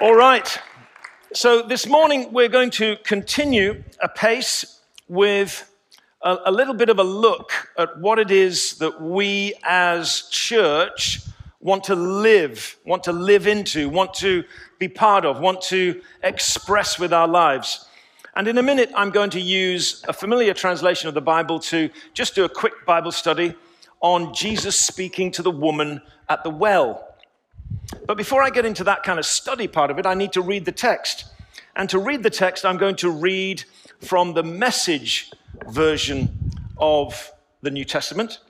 All right. So this morning, we're going to continue apace with a little bit of a look at what it is that we as church want to live into, want to be part of, want to express with our lives. And in a minute, I'm going to use a familiar translation of the Bible to just do a quick Bible study on Jesus speaking to the woman at the well. But before I get into that kind of study part of it, I need to read the text. And to read the text, I'm going to read from the Message version of the New Testament,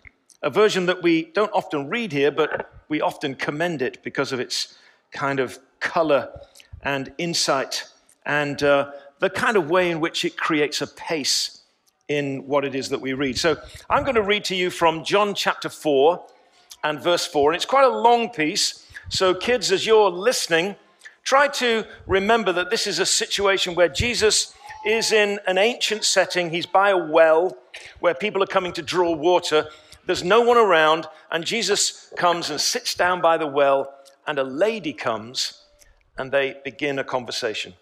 a version that we don't often read here, but we often commend it because of its kind of color and insight and the kind of way in which it creates a pace in what it is that we read. So I'm going to read to you from John chapter 4 and verse 4. And it's quite a long piece. So kids, as you're listening, try to remember that this is a situation where Jesus is in an ancient setting. He's by a well where people are coming to draw water. There's no one around, and Jesus comes and sits down by the well, and a lady comes, and they begin a conversation.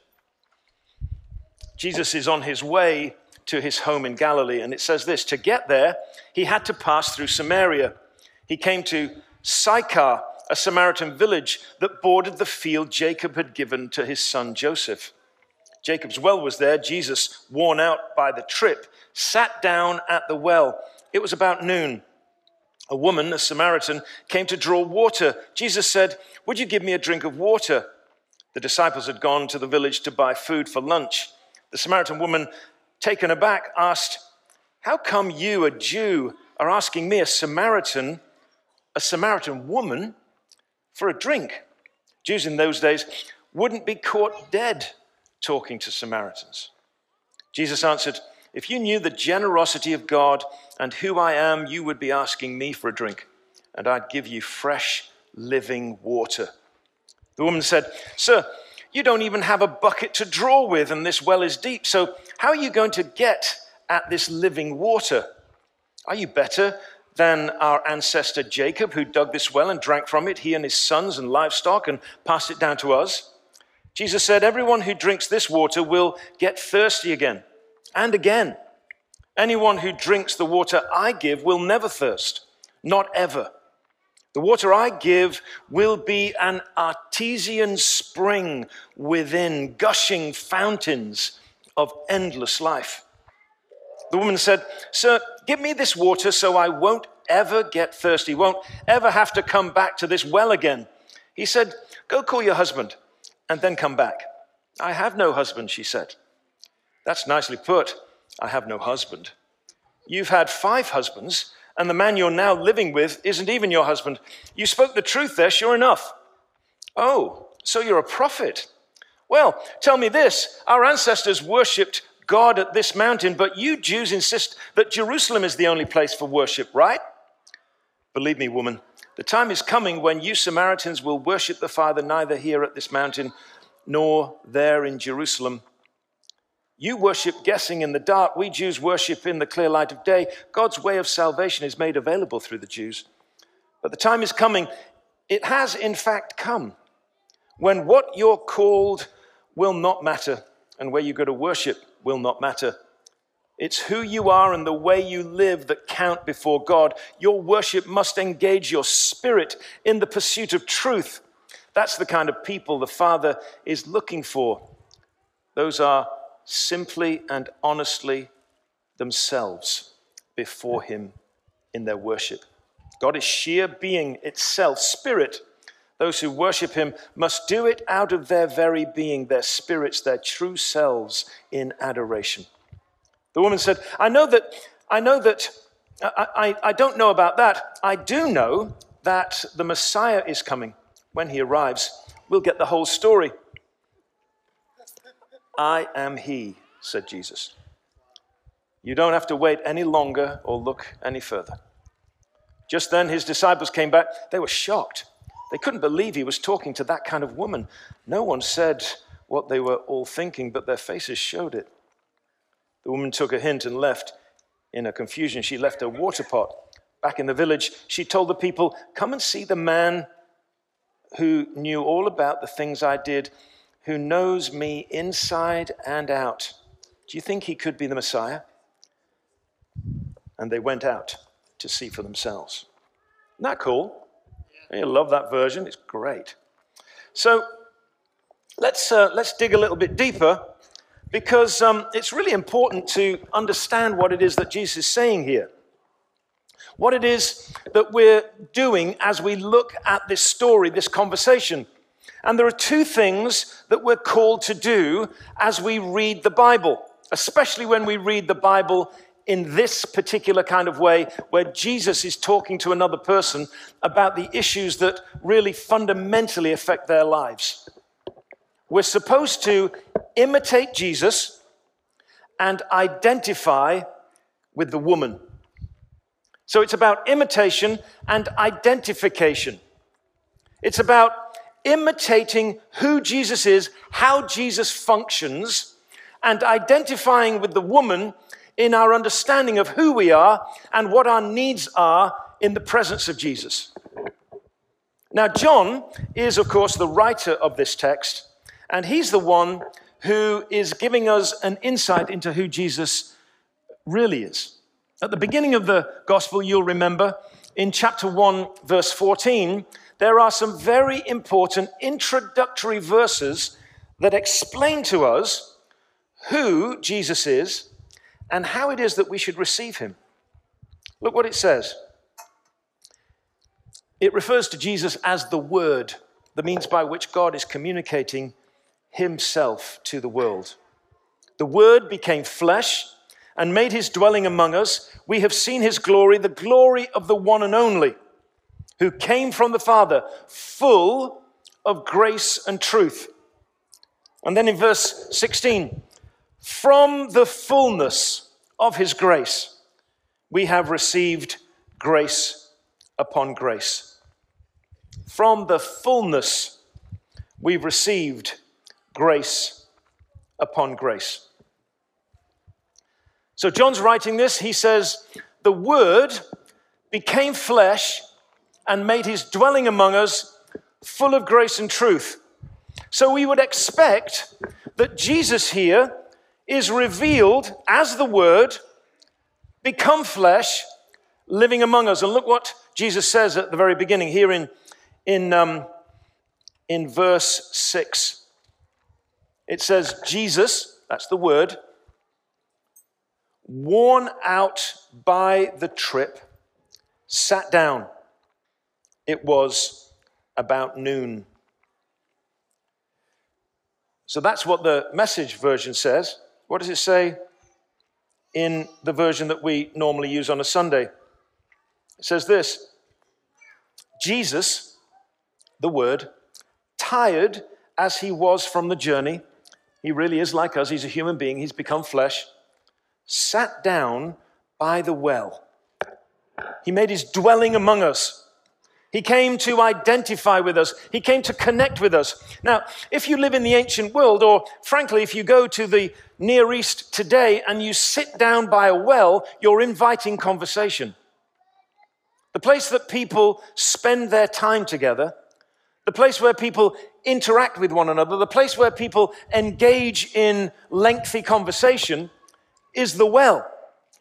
Jesus is on his way to his home in Galilee, and it says this: to get there, he had to pass through Samaria. He came to Sychar, a Samaritan village that bordered the field Jacob had given to his son Joseph. Jacob's well was there. Jesus, worn out by the trip, sat down at the well. It was about noon. A woman, a Samaritan, came to draw water. Jesus said, "Would you give me a drink of water?" The disciples had gone to the village to buy food for lunch. The Samaritan woman, taken aback, asked, "How come you, a Jew, are asking me, a Samaritan woman, for a drink?" Jews in those days wouldn't be caught dead talking to Samaritans. Jesus answered, "If you knew the generosity of God and who I am, you would be asking me for a drink, and I'd give you fresh, living water." The woman said, "Sir, you don't even have a bucket to draw with, and this well is deep. So how are you going to get at this living water? Are you better than our ancestor Jacob, who dug this well and drank from it, he and his sons and livestock, and passed it down to us?" Jesus said, "Everyone who drinks this water will get thirsty again and again. Anyone who drinks the water I give will never thirst, not ever. The water I give will be an artesian spring within, gushing fountains of endless life." The woman said, "Sir, give me this water so I won't ever get thirsty, won't ever have to come back to this well again." He said, "Go call your husband and then come back." "I have no husband," she said. "That's nicely put. I have no husband. You've had 5 husbands, and the man you're now living with isn't even your husband. You spoke the truth there, sure enough." "Oh, so you're a prophet. Well, tell me this. Our ancestors worshipped God at this mountain, but you Jews insist that Jerusalem is the only place for worship, right?" "Believe me, woman, the time is coming when you Samaritans will worship the Father neither here at this mountain nor there in Jerusalem. You worship guessing in the dark. We Jews worship in the clear light of day. God's way of salvation is made available through the Jews. But the time is coming, it has in fact come, when what you're called will not matter, and where you go to worship will not matter. It's who you are and the way you live that count before God. Your worship must engage your spirit in the pursuit of truth. That's the kind of people the Father is looking for. Those are simply and honestly themselves before Him in their worship. God is sheer being itself, spirit. Those who worship Him must do it out of their very being, their spirits, their true selves in adoration." The woman said, I don't know about that. I do know that the Messiah is coming. When He arrives, we'll get the whole story." "I am He," said Jesus. "You don't have to wait any longer or look any further." Just then His disciples came back. They were shocked. They couldn't believe He was talking to that kind of woman. No one said what they were all thinking, but their faces showed it. The woman took a hint and left. In her confusion, she left her water pot. Back in the village, she told the people, "Come and see the man who knew all about the things I did. who knows me inside and out. Do you think he could be the Messiah? And they went out to see for themselves. Isn't that cool? Yeah. You love that version. It's great. So let's dig a little bit deeper, because it's really important to understand what it is that Jesus is saying here. What it is that we're doing as we look at this story, this conversation. And there are two things that we're called to do as we read the Bible, especially when we read the Bible in this particular kind of way, where Jesus is talking to another person about the issues that really fundamentally affect their lives. We're supposed to imitate Jesus and identify with the woman. So it's about imitation and identification. It's about imitating who Jesus is, how Jesus functions, and identifying with the woman in our understanding of who we are and what our needs are in the presence of Jesus. Now, John is, of course, the writer of this text, and he's the one who is giving us an insight into who Jesus really is. At the beginning of the gospel, you'll remember, in chapter 1, verse 14, there are some very important introductory verses that explain to us who Jesus is and how it is that we should receive him. Look what it says. It refers to Jesus as the Word, the means by which God is communicating himself to the world. The Word became flesh and made his dwelling among us. We have seen his glory, the glory of the one and only, who came from the Father, full of grace and truth. And then in verse 16, from the fullness of his grace, we have received grace upon grace. From the fullness, we've received grace upon grace. So John's writing this. He says, the Word became flesh and made his dwelling among us, full of grace and truth. So we would expect that Jesus here is revealed as the Word, become flesh, living among us. And look what Jesus says at the very beginning here in verse 6. It says, Jesus, that's the Word, worn out by the trip, sat down. It was about noon. So that's what the Message version says. What does it say in the version that we normally use on a Sunday? It says this: Jesus, the Word, tired as he was from the journey — he really is like us, he's a human being, he's become flesh — sat down by the well. He made his dwelling among us. He came to identify with us. He came to connect with us. Now, if you live in the ancient world, or frankly, if you go to the Near East today and you sit down by a well, you're inviting conversation. The place that people spend their time together, the place where people interact with one another, the place where people engage in lengthy conversation is the well.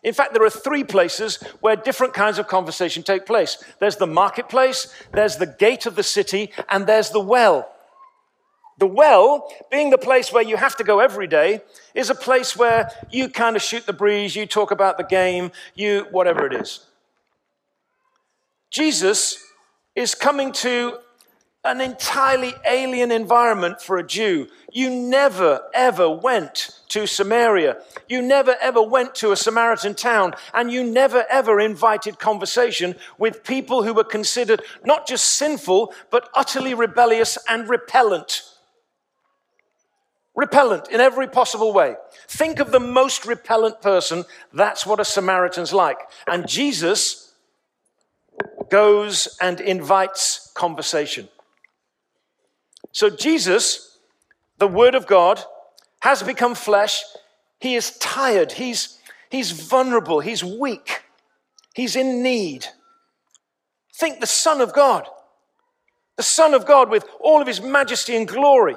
In fact, there are three places where different kinds of conversation take place. There's the marketplace, there's the gate of the city, and there's the well. The well, being the place where you have to go every day, is a place where you kind of shoot the breeze, you talk about the game, you whatever it is. Jesus is coming to an entirely alien environment for a Jew. You never, ever went to Samaria. You never, ever went to a Samaritan town. And you never, ever invited conversation with people who were considered not just sinful, but utterly rebellious and repellent. Repellent in every possible way. Think of the most repellent person. That's what a Samaritan's like. And Jesus goes and invites conversation. So Jesus, the Word of God, has become flesh. He is tired. He's vulnerable. He's weak. He's in need. Think the Son of God. The Son of God with all of his majesty and glory,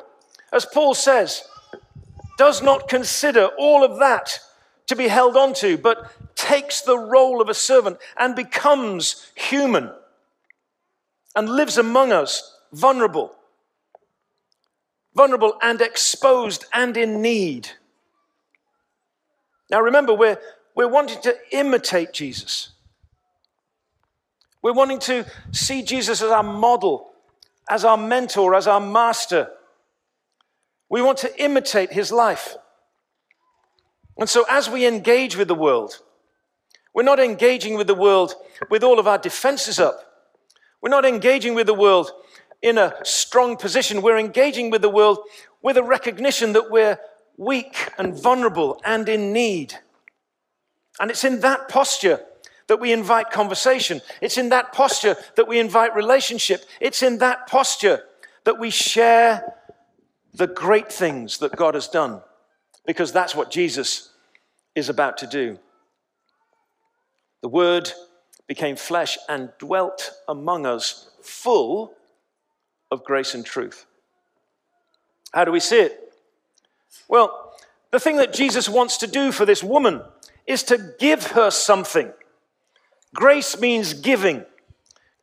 as Paul says, does not consider all of that to be held onto, but takes the role of a servant and becomes human and lives among us, vulnerable. Vulnerable and exposed and in need. Now remember, we're wanting to imitate Jesus. We're wanting to see Jesus as our model, as our mentor, as our master. We want to imitate his life. And so as we engage with the world, we're not engaging with the world with all of our defenses up. We're not engaging with the world in a strong position. We're engaging with the world with a recognition that we're weak and vulnerable and in need. And it's in that posture that we invite conversation. It's in that posture that we invite relationship. It's in that posture that we share the great things that God has done, because that's what Jesus is about to do. The Word became flesh and dwelt among us, full of grace and truth. How do we see it? Well, the thing that Jesus wants to do for this woman is to give her something. Grace means giving.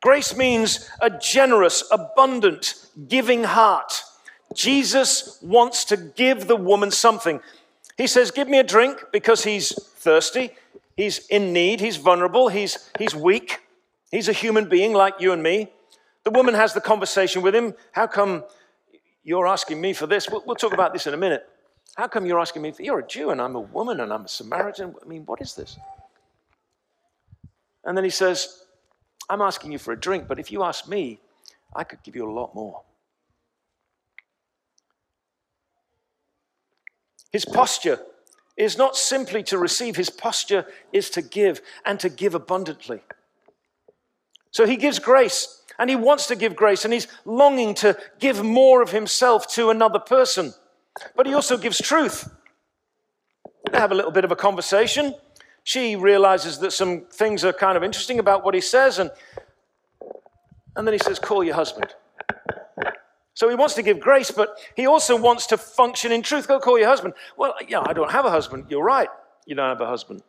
Grace means a generous, abundant, giving heart. Jesus wants to give the woman something. He says, give me a drink, because he's thirsty, he's in need, he's vulnerable, he's weak, he's a human being like you and me. The woman has the conversation with him. How come you're asking me for this? We'll talk about this in a minute. How come you're asking me for this? You're a Jew and I'm a woman and I'm a Samaritan. I mean, what is this? And then he says, I'm asking you for a drink, but if you ask me, I could give you a lot more. His posture is not simply to receive. His posture is to give, and to give abundantly. So he gives grace. And he wants to give grace, and he's longing to give more of himself to another person. But he also gives truth. They have a little bit of a conversation. She realizes that some things are kind of interesting about what he says, and then he says, call your husband. So he wants to give grace, but he also wants to function in truth. Go call your husband. Well, yeah, I don't have a husband. You're right, you don't have a husband.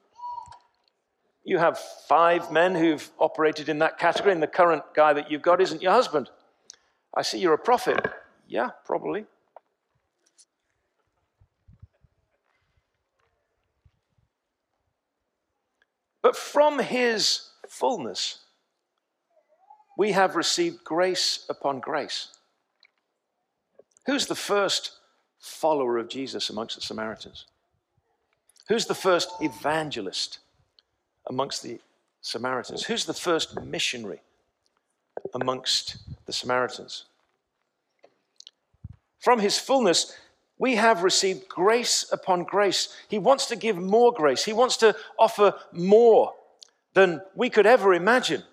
You have 5 men who've operated in that category, and the current guy that you've got isn't your husband. I see you're a prophet. Yeah, probably. But from his fullness, we have received grace upon grace. Who's the first follower of Jesus amongst the Samaritans? Who's the first evangelist amongst the Samaritans? Who's the first missionary amongst the Samaritans? From his fullness, we have received grace upon grace. He wants to give more grace. He wants to offer more than we could ever imagine.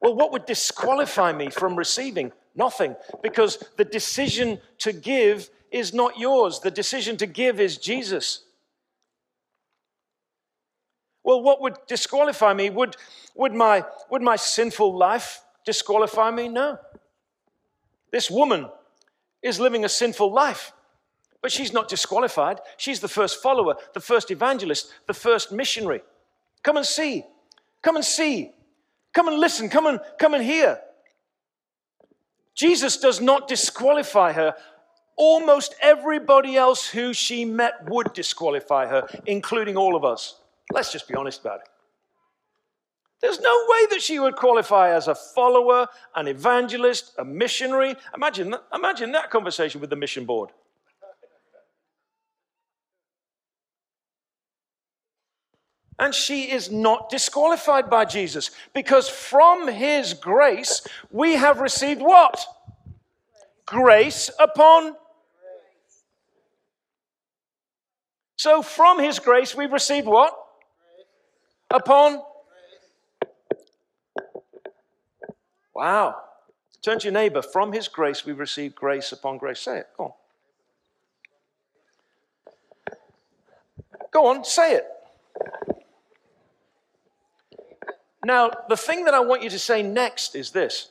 Well, what would disqualify me from receiving? Nothing, because the decision to give is not yours. The decision to give is Jesus'. Well, what would disqualify me? Would my sinful life disqualify me? No. This woman is living a sinful life, but she's not disqualified. She's the first follower, the first evangelist, the first missionary. Come and see. Come and see. Come and listen. Come and hear. Jesus does not disqualify her. Almost everybody else who she met would disqualify her, including all of us. Let's just be honest about it. There's no way that she would qualify as a follower, an evangelist, a missionary. Imagine that conversation with the mission board. And she is not disqualified by Jesus, because from his grace, we have received what? Grace upon grace. So from his grace, we've received what? Upon? Wow. Turn to your neighbor. From his grace, we've received grace upon grace. Say it. Go on. Go on, say it. Now, the thing that I want you to say next is this.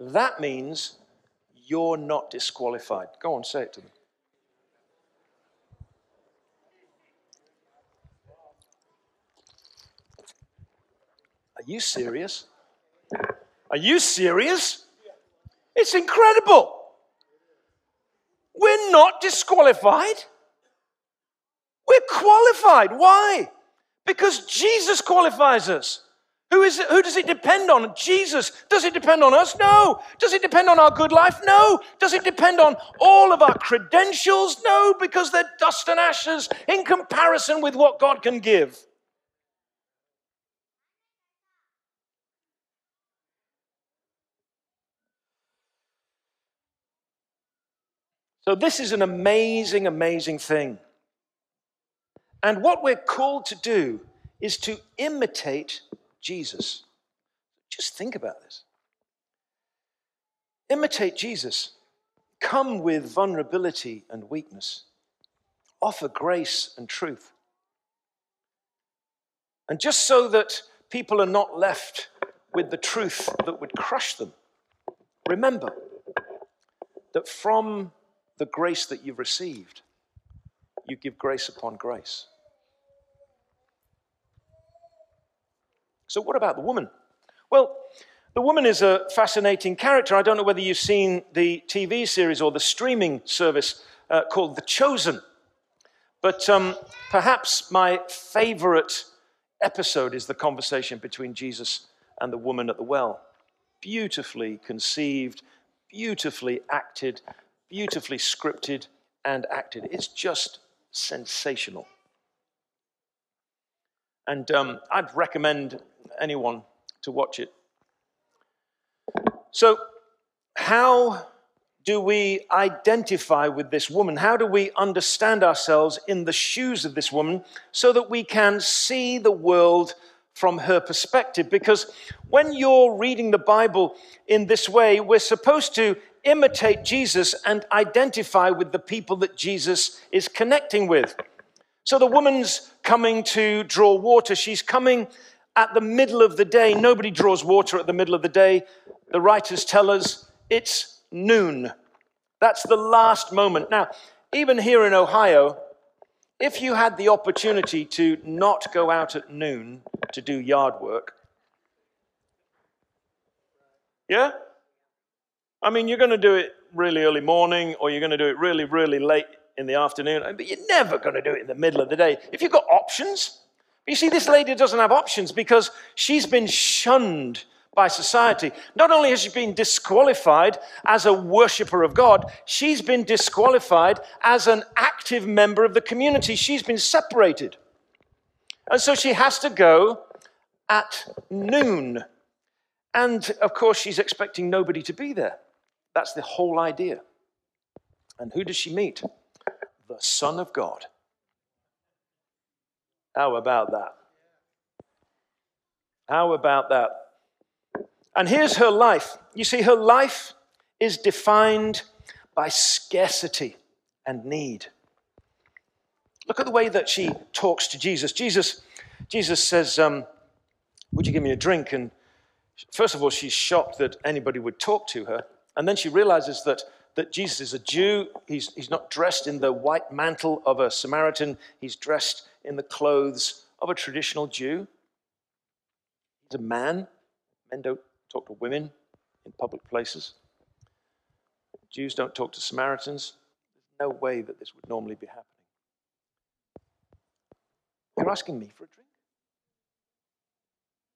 That means You're not disqualified. Go on, say it to them. Are you serious? Are you serious? It's incredible. We're not disqualified. We're qualified. Why? Because Jesus qualifies us. Who does it depend on? Jesus. Does it depend on us? No. Does it depend on our good life? No. Does it depend on all of our credentials? No, because they're dust and ashes in comparison with what God can give. So this is an amazing, amazing thing. And what we're called to do is to imitate Jesus. Just think about this. Imitate Jesus. Come with vulnerability and weakness. Offer grace and truth. And just so that people are not left with the truth that would crush them, remember that from the grace that you've received, you give grace upon grace. So what about the woman? Well, the woman is a fascinating character. I don't know whether you've seen the TV series or the streaming service called The Chosen. But perhaps my favorite episode is the conversation between Jesus and the woman at the well. Beautifully conceived, beautifully acted, beautifully scripted and acted. It's just sensational. And I'd recommend anyone to watch it. So how do we identify with this woman? How do we understand ourselves in the shoes of this woman so that we can see the world from her perspective? Because when you're reading the Bible in this way, we're supposed to imitate Jesus and identify with the people that Jesus is connecting with. So the woman's coming to draw water. She's coming at the middle of the day. Nobody draws water at the middle of the day. The writers tell us it's noon. That's the last moment. Now, even here in Ohio, if you had the opportunity to not go out at noon to do yard work, yeah? I mean, you're going to do it really early morning, or you're going to do it really, really late in the afternoon, but you're never going to do it in the middle of the day. If you've got options, you see, this lady doesn't have options because she's been shunned by society. Not only has she been disqualified as a worshiper of God, she's been disqualified as an active member of the community. She's been separated. And so she has to go at noon. And of course, she's expecting nobody to be there. That's the whole idea. And who does she meet? The Son of God. How about that? How about that? And here's her life. You see, her life is defined by scarcity and need. Look at the way that she talks to Jesus. Jesus says, would you give me a drink? And first of all, she's shocked that anybody would talk to her. And then she realizes that Jesus is a Jew. He's not dressed in the white mantle of a Samaritan. He's dressed in the clothes of a traditional Jew. He's a man. Men don't talk to women in public places. Jews don't talk to Samaritans. There's no way that this would normally be happening. You're asking me for a drink?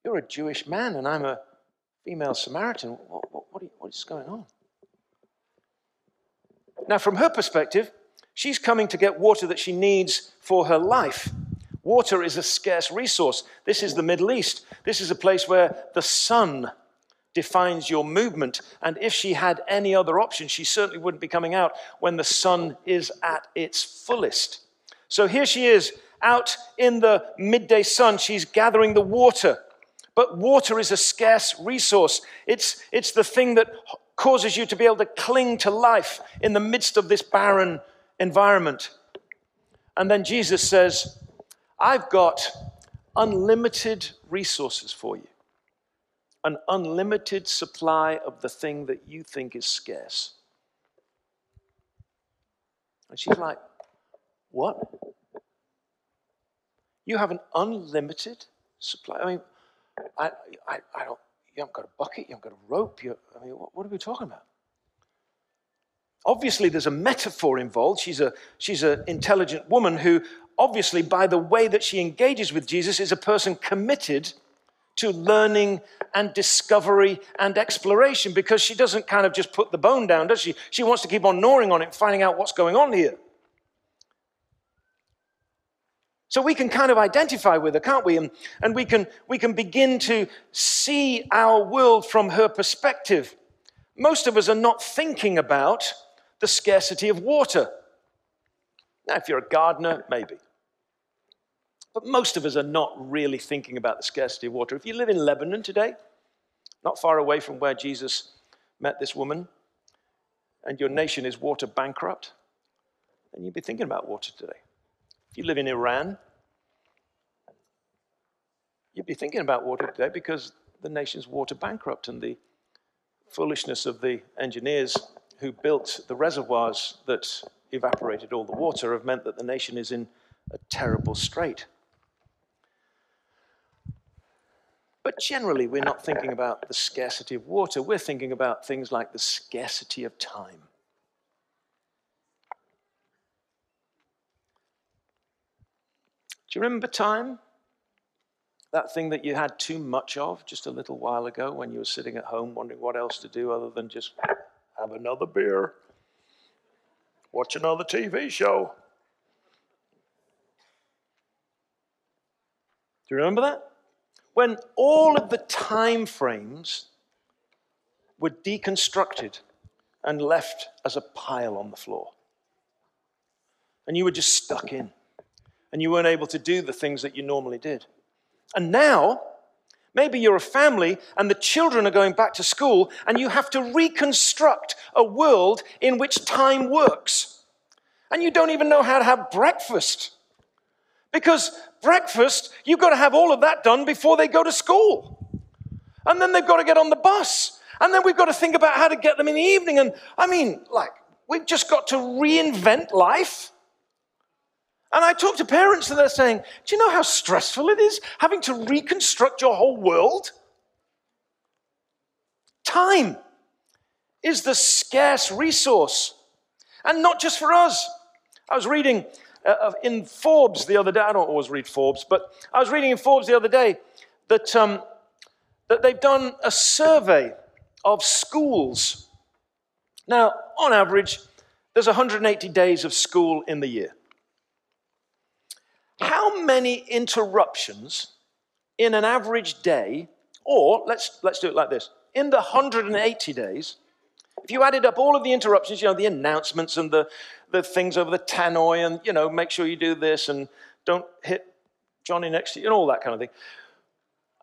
You're a Jewish man and I'm a female Samaritan. What is going on? Now, from her perspective, she's coming to get water that she needs for her life. Water is a scarce resource. This is the Middle East. This is a place where the sun defines your movement. And if she had any other option, she certainly wouldn't be coming out when the sun is at its fullest. So here she is out in the midday sun. She's gathering the water. But water is a scarce resource. It's the thing that causes you to be able to cling to life in the midst of this barren environment. And then Jesus says, I've got unlimited resources for you, an unlimited supply of the thing that you think is scarce. And she's like, what? You have an unlimited supply. I mean, I don't, you haven't got a bucket, you haven't got a rope. I mean, what are we talking about? Obviously, there's a metaphor involved. She's an intelligent woman who, obviously, by the way that she engages with Jesus, is a person committed to learning and discovery and exploration, because she doesn't kind of just put the bone down, does she? She wants to keep on gnawing on it, finding out what's going on here. So we can kind of identify with her, can't we? And we can begin to see our world from her perspective. Most of us are not thinking about the scarcity of water. Now, if you're a gardener, maybe. But most of us are not really thinking about the scarcity of water. If you live in Lebanon today, not far away from where Jesus met this woman, and your nation is water bankrupt, then you'd be thinking about water today. If you live in Iran, you'd be thinking about water today, because the nation's water bankrupt, and the foolishness of the engineers who built the reservoirs that evaporated all the water have meant that the nation is in a terrible strait. But generally, we're not thinking about the scarcity of water. We're thinking about things like the scarcity of time. Do you remember time? That thing that you had too much of just a little while ago, when you were sitting at home wondering what else to do other than just have another beer, watch another TV show. Do you remember that? When all of the time frames were deconstructed and left as a pile on the floor. And you were just stuck in. And you weren't able to do the things that you normally did. And now, maybe you're a family and the children are going back to school, and you have to reconstruct a world in which time works. And you don't even know how to have breakfast. Because breakfast, you've got to have all of that done before they go to school. And then they've got to get on the bus. And then we've got to think about how to get them in the evening. And I mean, like, we've just got to reinvent life. And I talk to parents and they're saying, do you know how stressful it is having to reconstruct your whole world? Time is the scarce resource. And not just for us. I was reading in Forbes the other day. I don't always read Forbes, but I was reading in Forbes the other day that they've done a survey of schools. Now, on average, there's 180 days of school in the year. How many interruptions in an average day, or let's do it like this, in the 180 days, if you added up all of the interruptions, you know, the announcements and the things over the tannoy and, you know, make sure you do this and don't hit Johnny next to you and all that kind of thing.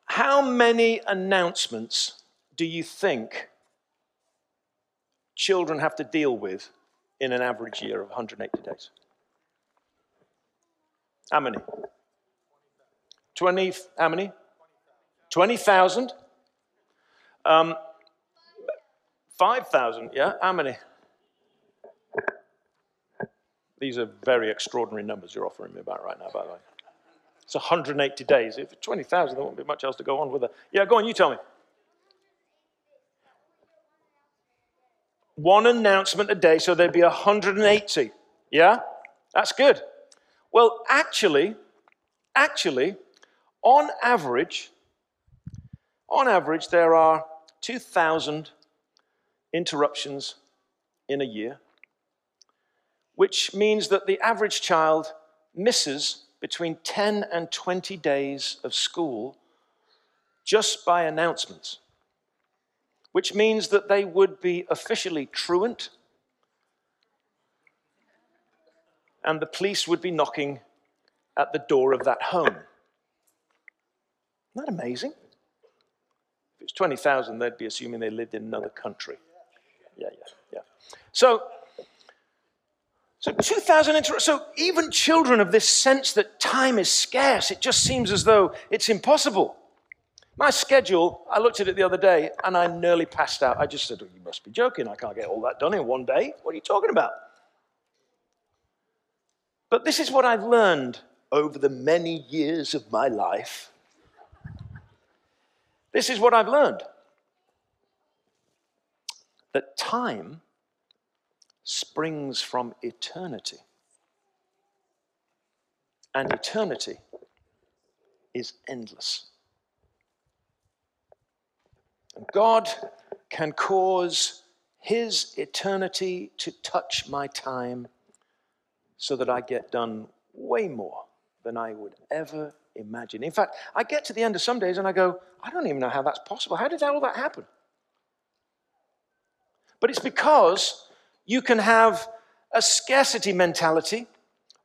How many announcements do you think children have to deal with in an average year of 180 days? How many? 20, how many? 20,000? 5,000, yeah? How many? These are very extraordinary numbers you're offering me about right now, by the way. It's 180 days. If 20,000, there won't be much else to go on with it. Yeah, go on, you tell me. One announcement a day, so there'd be 180. Yeah? That's good. Well, actually, on average, there are 2,000 interruptions in a year, which means that the average child misses between 10 and 20 days of school just by announcements, which means that they would be officially truant, and the police would be knocking at the door of that home. Isn't that amazing? If it was 20,000, they'd be assuming they lived in another country. Yeah. So 2,000 interruptions. So even children of this sense that time is scarce, it just seems as though it's impossible. My schedule, I looked at it the other day, and I nearly passed out. I just said, oh, you must be joking. I can't get all that done in one day. What are you talking about? But this is what I've learned over the many years of my life. This is what I've learned. That time springs from eternity. And eternity is endless. And God can cause his eternity to touch my time so that I get done way more than I would ever imagine. In fact, I get to the end of some days and I go, I don't even know how that's possible. How did all that happen? But it's because you can have a scarcity mentality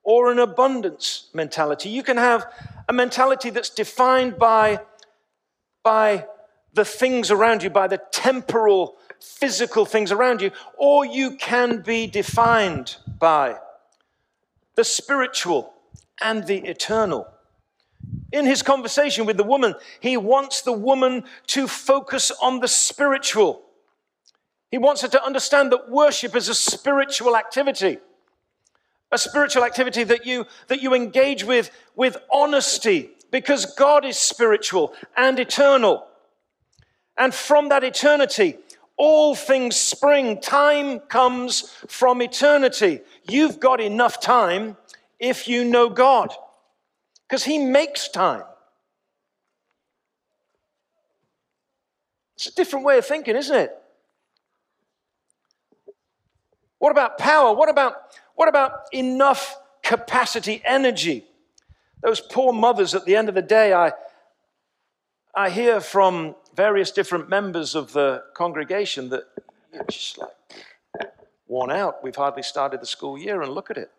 or an abundance mentality. You can have a mentality that's defined by the things around you, by the temporal, physical things around you, or you can be defined by the spiritual and the eternal. In his conversation with the woman, he wants the woman to focus on the spiritual. He wants her to understand that worship is a spiritual activity that you engage with honesty, because God is spiritual and eternal. And from that eternity, all things spring. Time comes from eternity. You've got enough time if you know God, because he makes time. It's a different way of thinking, isn't it? What about power? What about enough capacity, energy? Those poor mothers at the end of the day, I hear from various different members of the congregation that you're just like worn out. We've hardly started the school year, and look at it.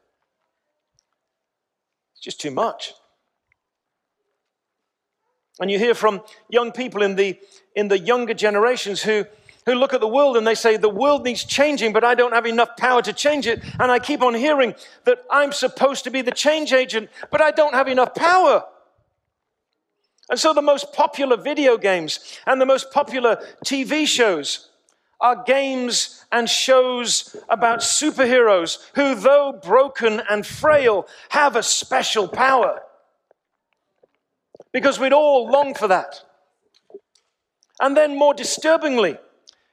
It's just too much. And you hear from young people in the younger generations who look at the world and they say, the world needs changing, but I don't have enough power to change it. And I keep on hearing that I'm supposed to be the change agent, but I don't have enough power. And so the most popular video games and the most popular TV shows are games and shows about superheroes who, though broken and frail, have a special power. Because we'd all long for that. And then more disturbingly,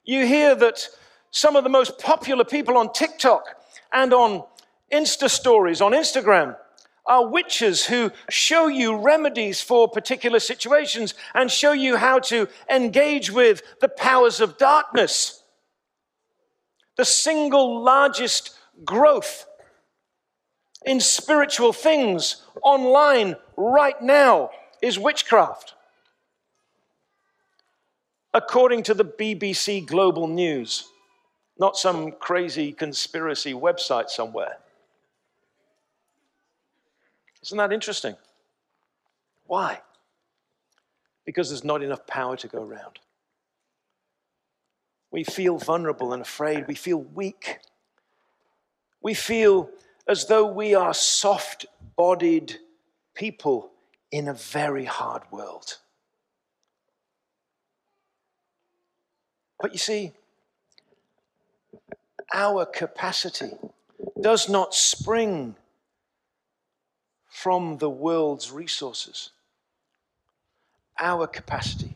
you hear that some of the most popular people on TikTok and on Insta stories on Instagram are witches who show you remedies for particular situations and show you how to engage with the powers of darkness. The single largest growth in spiritual things online right now is witchcraft, according to the BBC Global News, not some crazy conspiracy website somewhere. Isn't that interesting? Why? Because there's not enough power to go around. We feel vulnerable and afraid. We feel weak. We feel as though we are soft-bodied people in a very hard world. But you see, our capacity does not spring from the world's resources. Our capacity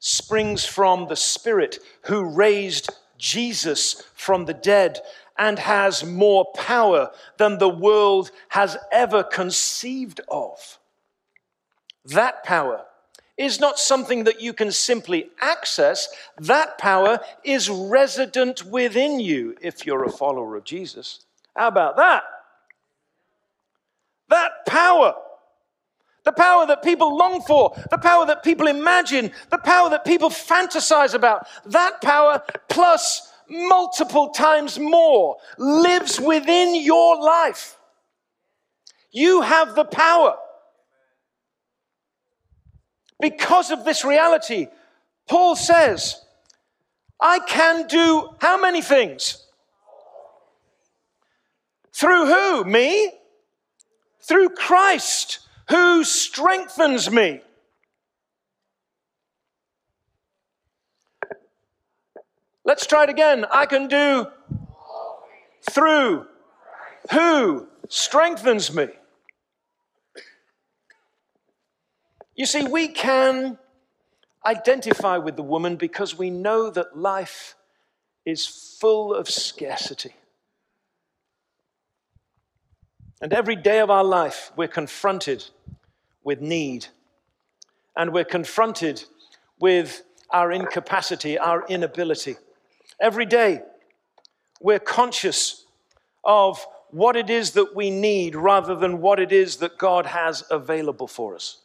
springs from the Spirit who raised Jesus from the dead and has more power than the world has ever conceived of. That power is not something that you can simply access. That power is resident within you if you're a follower of Jesus. How about that? That power, the power that people long for, the power that people imagine, the power that people fantasize about, that power plus multiple times more lives within your life. You have the power. Because of this reality, Paul says, I can do how many things? Through who? Me? Through Christ, who strengthens me. Let's try it again. I can do through who? strengthens me. You see, we can identify with the woman because we know that life is full of scarcity. And every day of our life, we're confronted with need. And we're confronted with our incapacity, our inability. Every day, we're conscious of what it is that we need rather than what it is that God has available for us.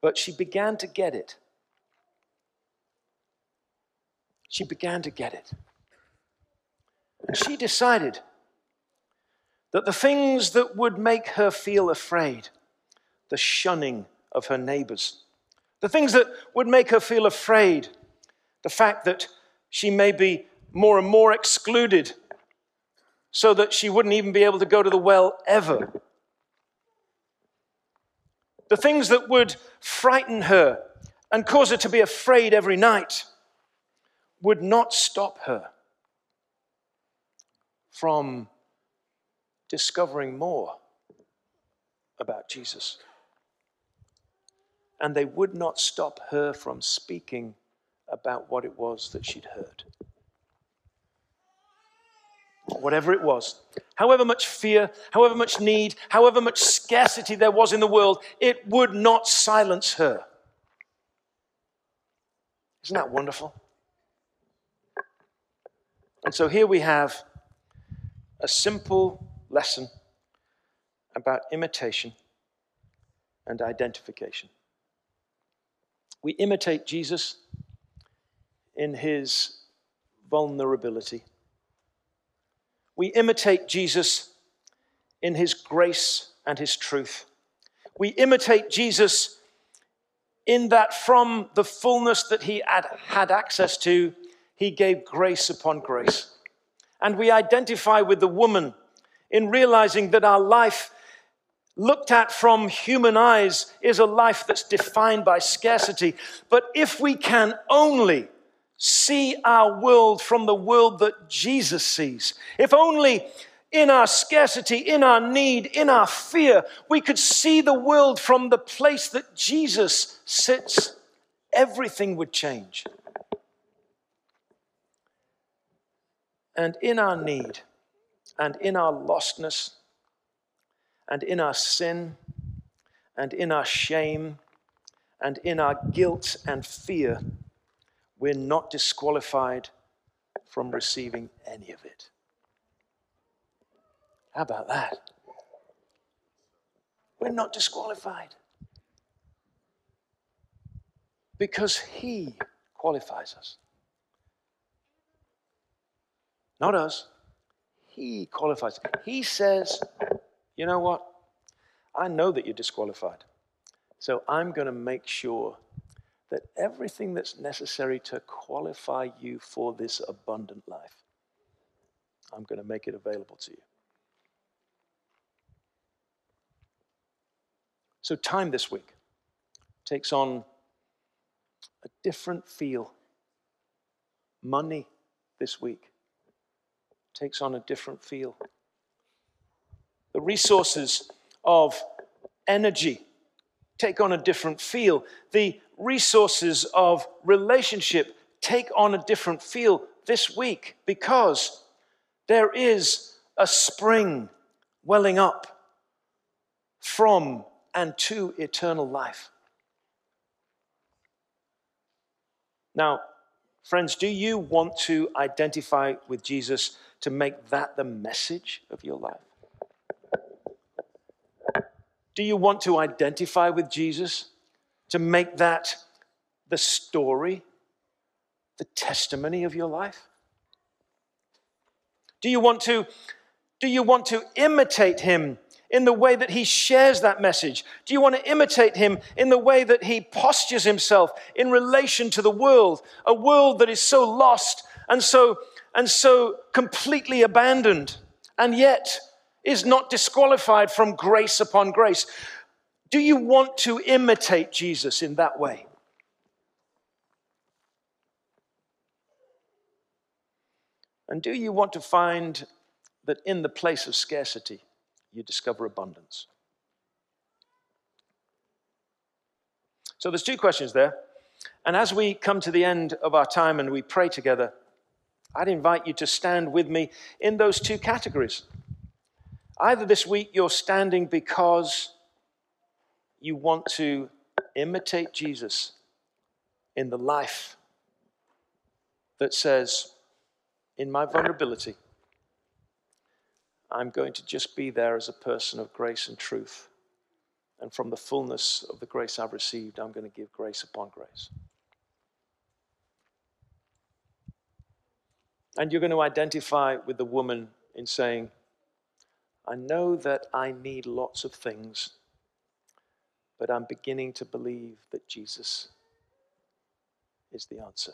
But she began to get it. She began to get it. And she decided that the things that would make her feel afraid, the shunning of her neighbors, the things that would make her feel afraid, the fact that she may be more and more excluded so that she wouldn't even be able to go to the well ever. The things that would frighten her and cause her to be afraid every night would not stop her from discovering more about Jesus. And they would not stop her from speaking about what it was that she'd heard. Whatever it was, however much fear, however much need, however much scarcity there was in the world, it would not silence her. Isn't that wonderful? And so here we have a simple lesson about imitation and identification. We imitate Jesus in his vulnerability. We imitate Jesus in his grace and his truth. We imitate Jesus in that from the fullness that he had access to, he gave grace upon grace. And we identify with the woman in realizing that our life, looked at from human eyes, is a life that's defined by scarcity. But if we can only see our world from the world that Jesus sees, if only in our scarcity, in our need, in our fear, we could see the world from the place that Jesus sits, everything would change. And in our need, and in our lostness, and in our sin, and in our shame, and in our guilt and fear, we're not disqualified from receiving any of it. How about that? We're not disqualified. Because he qualifies us. Not us. He qualifies us. He says, you know what? I know that you're disqualified. So I'm going to make sure that everything that's necessary to qualify you for this abundant life, I'm going to make it available to you. So time this week takes on a different feel. Money this week takes on a different feel. The resources of energy take on a different feel. The resources of relationship take on a different feel this week because there is a spring welling up from and to eternal life. Now, friends, do you want to identify with Jesus to make that the message of your life? Do you want to identify with Jesus to make that the story, the testimony of your life? Do you want to imitate him in the way that he shares that message? Do you want to imitate him in the way that he postures himself in relation to the world, a world that is so lost and so completely abandoned, and yet is not disqualified from grace upon grace? Do you want to imitate Jesus in that way? And do you want to find that in the place of scarcity, you discover abundance? So there's two questions there. And as we come to the end of our time and we pray together, I'd invite you to stand with me in those two categories. Either this week you're standing because you want to imitate Jesus in the life that says, in my vulnerability, I'm going to just be there as a person of grace and truth. And from the fullness of the grace I've received, I'm going to give grace upon grace. And you're going to identify with the woman in saying, I know that I need lots of things, but I'm beginning to believe that Jesus is the answer.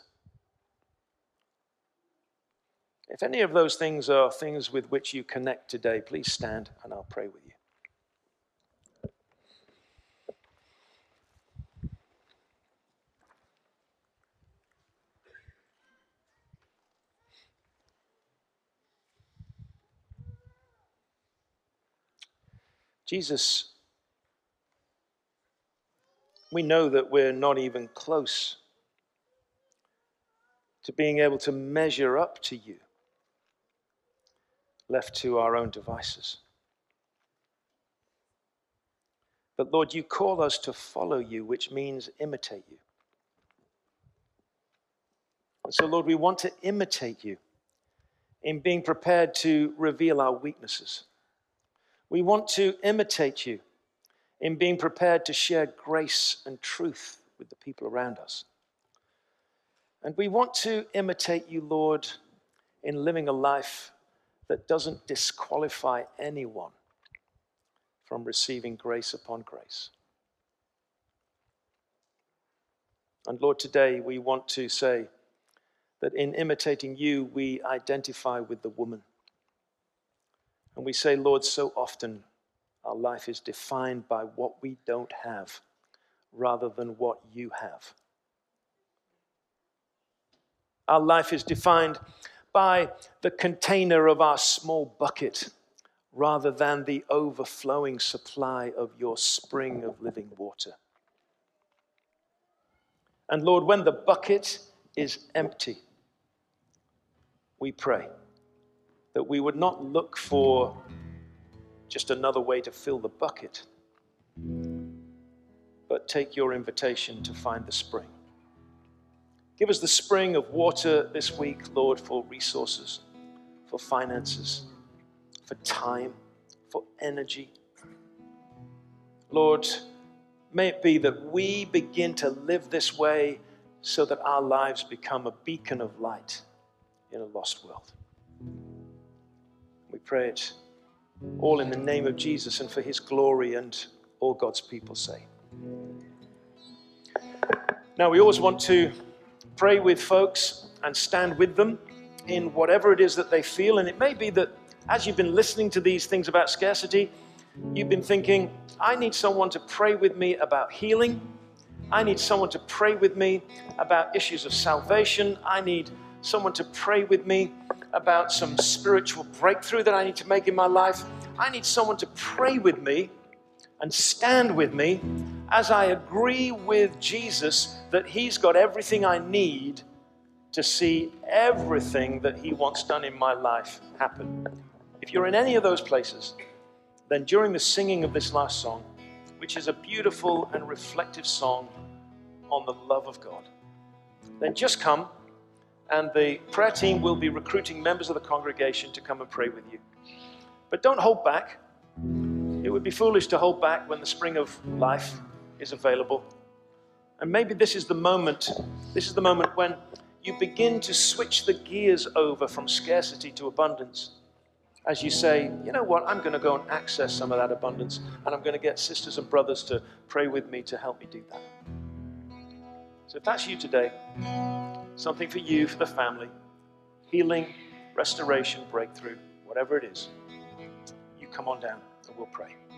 If any of those things are things with which you connect today, please stand and I'll pray with you. Jesus, we know that we're not even close to being able to measure up to you, left to our own devices. But Lord, you call us to follow you, which means imitate you. And so, Lord, we want to imitate you in being prepared to reveal our weaknesses. We want to imitate you in being prepared to share grace and truth with the people around us. And we want to imitate you, Lord, in living a life that doesn't disqualify anyone from receiving grace upon grace. And Lord, today we want to say that in imitating you, we identify with the woman. And we say, Lord, so often our life is defined by what we don't have rather than what you have. Our life is defined by the container of our small bucket rather than the overflowing supply of your spring of living water. And Lord, when the bucket is empty, we pray that we would not look for just another way to fill the bucket, but take your invitation to find the spring. Give us the spring of water this week, Lord, for resources, for finances, for time, for energy. Lord, may it be that we begin to live this way so that our lives become a beacon of light in a lost world. We pray it all in the name of Jesus and for his glory, and all God's people say. Now, we always want to pray with folks and stand with them in whatever it is that they feel. And it may be that as you've been listening to these things about scarcity, you've been thinking, I need someone to pray with me about healing. I need someone to pray with me about issues of salvation. I need someone to pray with me about some spiritual breakthrough that I need to make in my life. I need someone to pray with me and stand with me as I agree with Jesus that he's got everything I need to see everything that he wants done in my life happen. If you're in any of those places, then during the singing of this last song, which is a beautiful and reflective song on the love of God, then just come. And the prayer team will be recruiting members of the congregation to come and pray with you. But don't hold back. It would be foolish to hold back when the spring of life is available. And maybe this is the moment when you begin to switch the gears over from scarcity to abundance. As you say, you know what, I'm going to go and access some of that abundance, and I'm going to get sisters and brothers to pray with me to help me do that. So if that's you today, something for you, for the family, healing, restoration, breakthrough, whatever it is, you come on down and we'll pray.